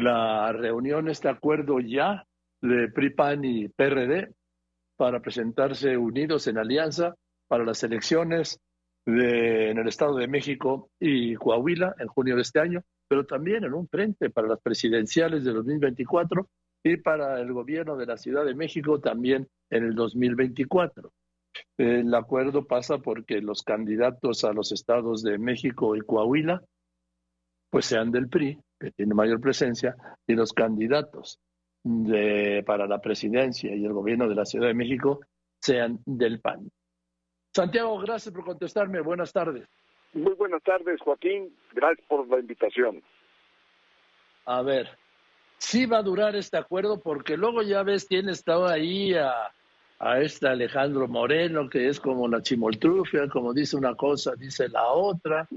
la reunión, este acuerdo ya de PRI, PAN y PRD para presentarse unidos en alianza para las elecciones en el Estado de México y Coahuila en junio de este año, pero también en un frente para las presidenciales de 2024 y para el gobierno de la Ciudad de México también en el 2024. El acuerdo pasa porque los candidatos a los estados de México y Coahuila pues sean del PRI, que tiene mayor presencia, y los candidatos para la presidencia y el gobierno de la Ciudad de México sean del PAN. Santiago, gracias por contestarme. Buenas tardes. Muy buenas tardes, Joaquín. Gracias por la invitación. A ver, sí va a durar este acuerdo, porque luego ya ves quién estaba ahí a este Alejandro Moreno, que es como la chimoltrufia, como dice una cosa, dice la otra,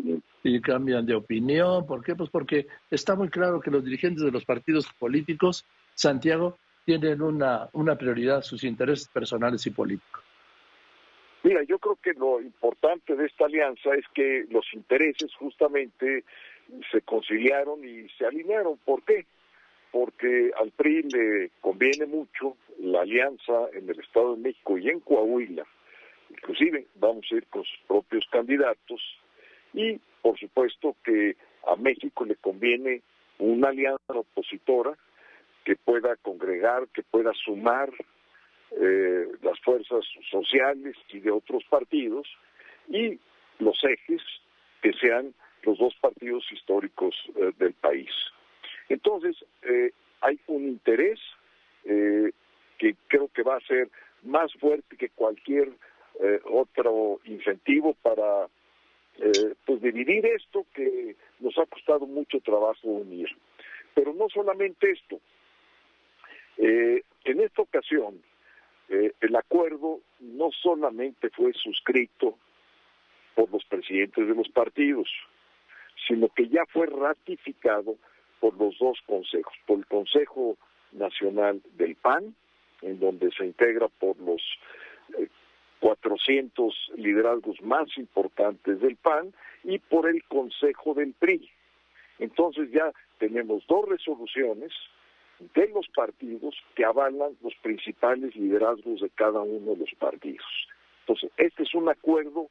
y cambian de opinión. ¿Por qué? Pues porque está muy claro que los dirigentes de los partidos políticos, Santiago, tienen una prioridad, sus intereses personales y políticos. Mira, yo creo que lo importante de esta alianza es que los intereses justamente se conciliaron y se alinearon. ¿Por qué? Porque al PRI le conviene mucho la alianza en el Estado de México y en Coahuila. Inclusive vamos a ir con sus propios candidatos. Y por supuesto que a México le conviene una alianza opositora que pueda congregar, que pueda sumar las fuerzas sociales y de otros partidos, y los ejes que sean los dos partidos históricos del país. Entonces, hay un interés que creo que va a ser más fuerte que cualquier otro incentivo para pues dividir esto que nos ha costado mucho trabajo unir. Pero no solamente esto. En esta ocasión, el acuerdo no solamente fue suscrito por los presidentes de los partidos, sino que ya fue ratificado por los dos consejos, por el Consejo Nacional del PAN, en donde se integra por los 400 liderazgos más importantes del PAN, y por el Consejo del PRI. Entonces ya tenemos dos resoluciones de los partidos que avalan los principales liderazgos de cada uno de los partidos. Entonces, este es un acuerdo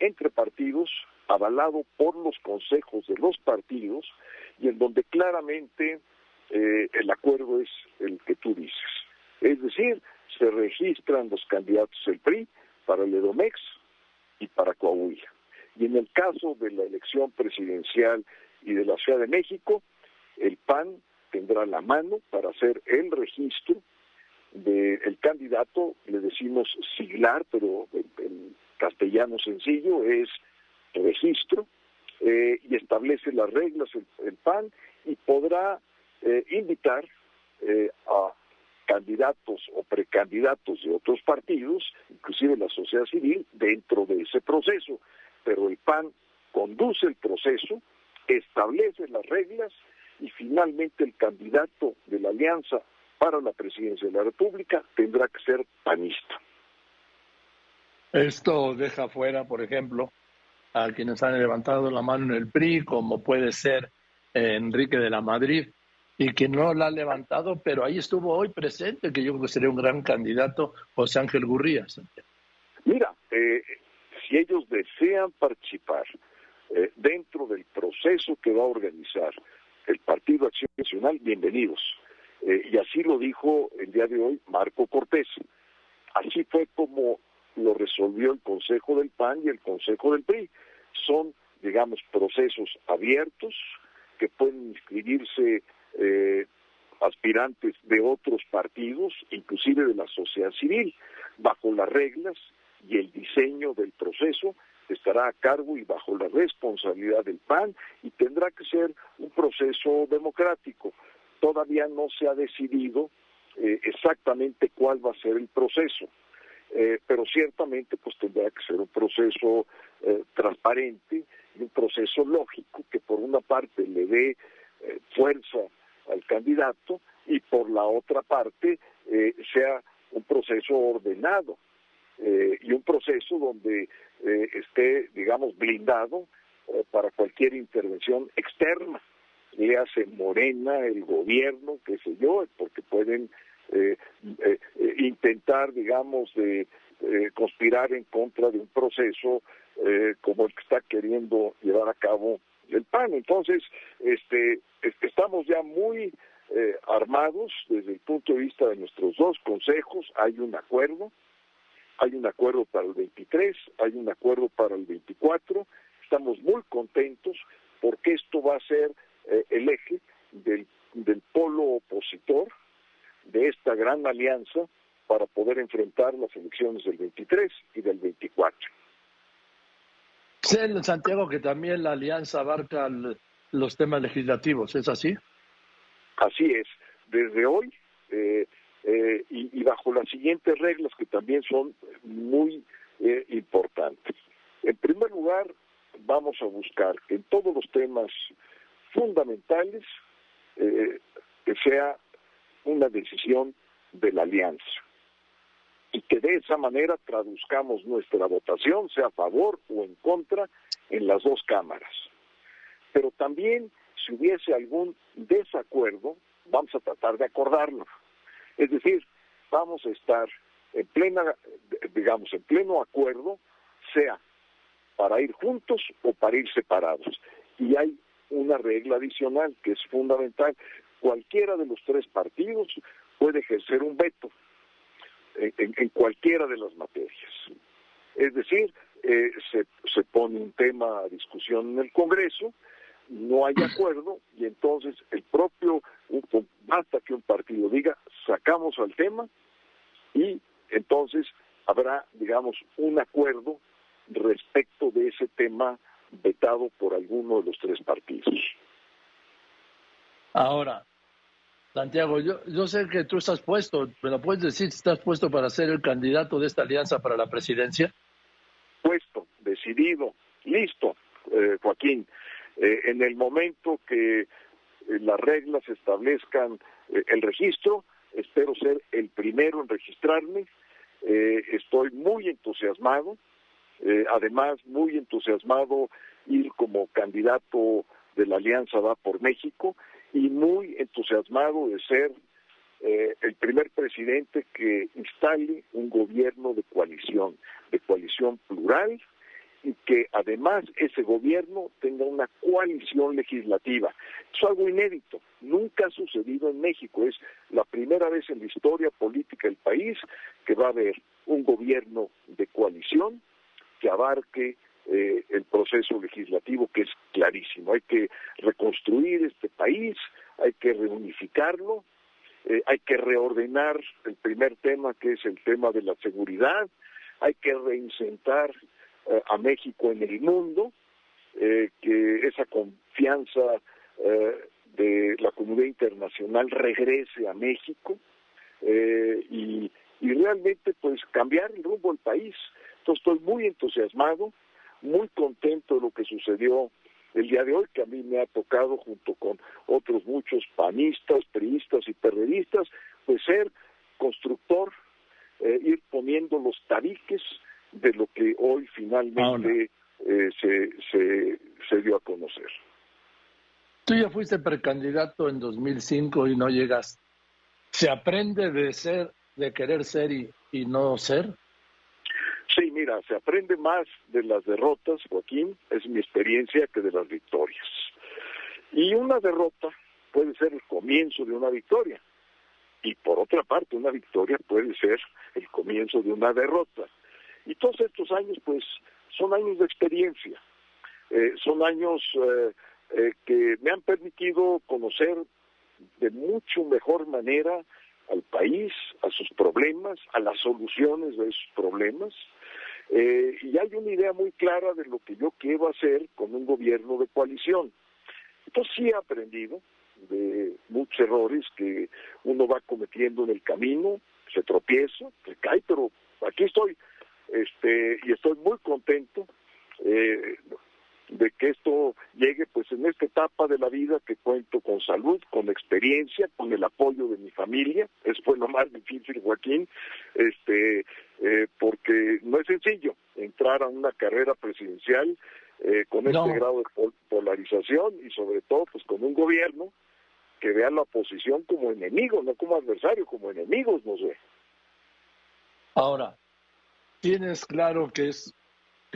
entre partidos, avalado por los consejos de los partidos, y en donde claramente el acuerdo es el que tú dices. Es decir, se registran los candidatos del PRI para el Edomex y para Coahuila. Y en el caso de la elección presidencial y de la Ciudad de México, el PAN tendrá la mano para hacer el registro del candidato. Le decimos siglar, pero en castellano sencillo es registro, y establece las reglas el PAN, y podrá invitar a candidatos o precandidatos de otros partidos, inclusive la sociedad civil, dentro de ese proceso. Pero el PAN conduce el proceso, establece las reglas, y finalmente el candidato de la alianza para la presidencia de la República tendrá que ser panista. Esto deja fuera, por ejemplo, a quienes han levantado la mano en el PRI, como puede ser Enrique de la Madrid, y quien no la ha levantado, pero ahí estuvo hoy presente, que yo creo que sería un gran candidato, José Ángel Gurría. Mira, si ellos desean participar dentro del proceso que va a organizar el Partido Acción Nacional, bienvenidos. Y así lo dijo el día de hoy Marco Cortés. Así fue como lo resolvió el Consejo del PAN y el Consejo del PRI. Son, digamos, procesos abiertos que pueden inscribirse aspirantes de otros partidos, inclusive de la sociedad civil, bajo las reglas, y el diseño del proceso estará a cargo y bajo la responsabilidad del PAN, y tendrá que ser un proceso democrático. Todavía no se ha decidido exactamente cuál va a ser el proceso, pero ciertamente pues tendrá que ser un proceso transparente, y un proceso lógico que por una parte le dé fuerza al candidato, y por la otra parte sea un proceso ordenado. Y un proceso donde esté, digamos, blindado para cualquier intervención externa. le hace Morena, el gobierno, qué sé yo, porque pueden intentar, digamos, conspirar en contra de un proceso como el que está queriendo llevar a cabo el PAN. Entonces, estamos ya muy armados desde el punto de vista de nuestros dos consejos. Hay un acuerdo para el 23, hay un acuerdo para el 24. Estamos muy contentos porque esto va a ser el eje del polo opositor de esta gran alianza para poder enfrentar las elecciones del 23 y del 24. Sé, Santiago, que también la alianza abarca los temas legislativos, ¿es así? Así es. Desde hoy y bajo las siguientes reglas que también son muy importantes. En primer lugar, vamos a buscar que en todos los temas fundamentales que sea una decisión de la alianza y que de esa manera traduzcamos nuestra votación, sea a favor o en contra, en las dos cámaras. Pero también, si hubiese algún desacuerdo, vamos a tratar de acordarlo. Es decir, vamos a estar en en pleno acuerdo, sea para ir juntos o para ir separados. Y hay una regla adicional que es fundamental. Cualquiera de los tres partidos puede ejercer un veto en cualquiera de las materias. Es decir, se pone un tema a discusión en el Congreso, no hay acuerdo, y entonces basta que un partido diga, sacamos al tema, y entonces habrá, digamos, un acuerdo respecto de ese tema vetado por alguno de los tres partidos. Ahora, Santiago, yo sé que tú estás puesto, ¿me lo puedes decir? ¿Estás puesto para ser el candidato de esta alianza para la presidencia? Puesto, decidido, listo, Joaquín. En el momento que las reglas establezcan el registro, espero ser el primero en registrarme. Estoy muy entusiasmado. Además, muy entusiasmado ir como candidato de la Alianza Va por México y muy entusiasmado de ser el primer presidente que instale un gobierno de coalición plural, y que además ese gobierno tenga una coalición legislativa. Es algo inédito, nunca ha sucedido en México. Es la primera vez en la historia política del país que va a haber un gobierno de coalición que abarque el proceso legislativo, que es clarísimo. Hay que reconstruir este país, hay que reunificarlo, hay que reordenar el primer tema, que es el tema de la seguridad, hay que reinsentar a México en el mundo, que esa confianza de la comunidad internacional regrese a México, y realmente pues cambiar el rumbo del país. Entonces, estoy muy entusiasmado, muy contento de lo que sucedió el día de hoy, que a mí me ha tocado, junto con otros muchos panistas, priistas y perredistas, pues ser constructor, ir poniendo los tabiques de lo que hoy finalmente se dio a conocer. Tú ya fuiste precandidato en 2005 y no llegaste. ¿Se aprende de querer ser y no ser? Sí, mira, se aprende más de las derrotas, Joaquín, es mi experiencia, que de las victorias. Y una derrota puede ser el comienzo de una victoria. Y por otra parte, una victoria puede ser el comienzo de una derrota. Y todos estos años, pues, son años de experiencia. Son años que me han permitido conocer de mucho mejor manera al país, a sus problemas, a las soluciones de esos problemas. Y hay una idea muy clara de lo que yo quiero hacer con un gobierno de coalición. Entonces, sí he aprendido de muchos errores que uno va cometiendo en el camino, se tropieza, se cae, pero aquí estoy. Y estoy muy contento de que esto llegue, pues, en esta etapa de la vida que cuento con salud, con experiencia, con el apoyo de mi familia. Eso fue lo más difícil, Joaquín, porque no es sencillo entrar a una carrera presidencial con este grado de polarización y sobre todo pues con un gobierno que vea la oposición como enemigo, no como adversario, como enemigos, no sé. Ahora, tienes claro que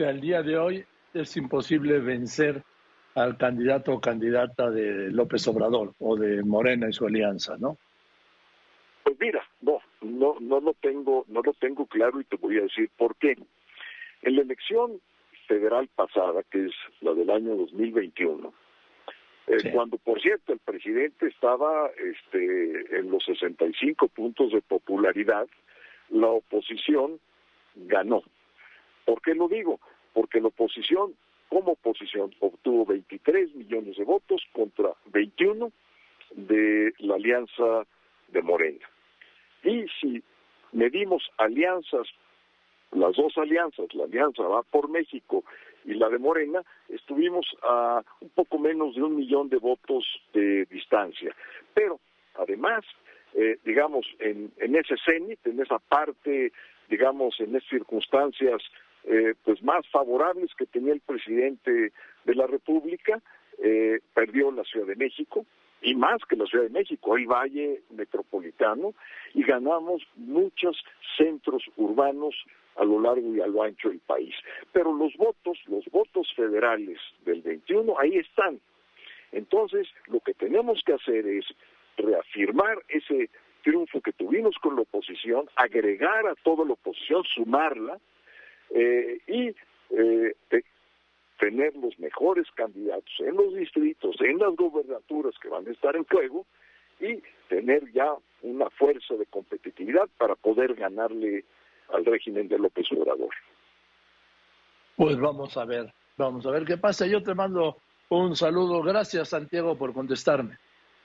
al día de hoy es imposible vencer al candidato o candidata de López Obrador o de Morena y su alianza, ¿no? Pues mira, no lo tengo claro y te voy a decir por qué. En la elección federal pasada, que es la del año 2021, cuando por cierto el presidente estaba en los 65 puntos de popularidad, la oposición ganó. ¿Por qué lo digo? Porque la oposición, como oposición, obtuvo 23 millones de votos contra 21 de la alianza de Morena. Y si medimos alianzas, las dos alianzas, la alianza Va por México y la de Morena, estuvimos a un poco menos de 1 millón de votos de distancia. Pero, además, digamos, en ese cenit, en esa parte, digamos, en esas circunstancias pues más favorables que tenía el presidente de la República, perdió la Ciudad de México, y más que la Ciudad de México, el Valle Metropolitano, y ganamos muchos centros urbanos a lo largo y a lo ancho del país. Pero los votos federales del 21, ahí están. Entonces, lo que tenemos que hacer es reafirmar ese triunfo que tuvimos con la oposición, agregar a toda la oposición, sumarla, tener los mejores candidatos en los distritos, en las gobernaturas que van a estar en juego, y tener ya una fuerza de competitividad para poder ganarle al régimen de López Obrador. Pues vamos a ver qué pasa. Yo te mando un saludo. Gracias, Santiago, por contestarme.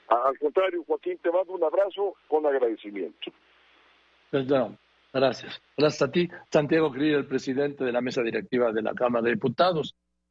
Al contrario, Joaquín, te mando un abrazo con agradecimiento. Perdón. Gracias. Gracias a ti, Santiago Creel, el presidente de la mesa directiva de la Cámara de Diputados.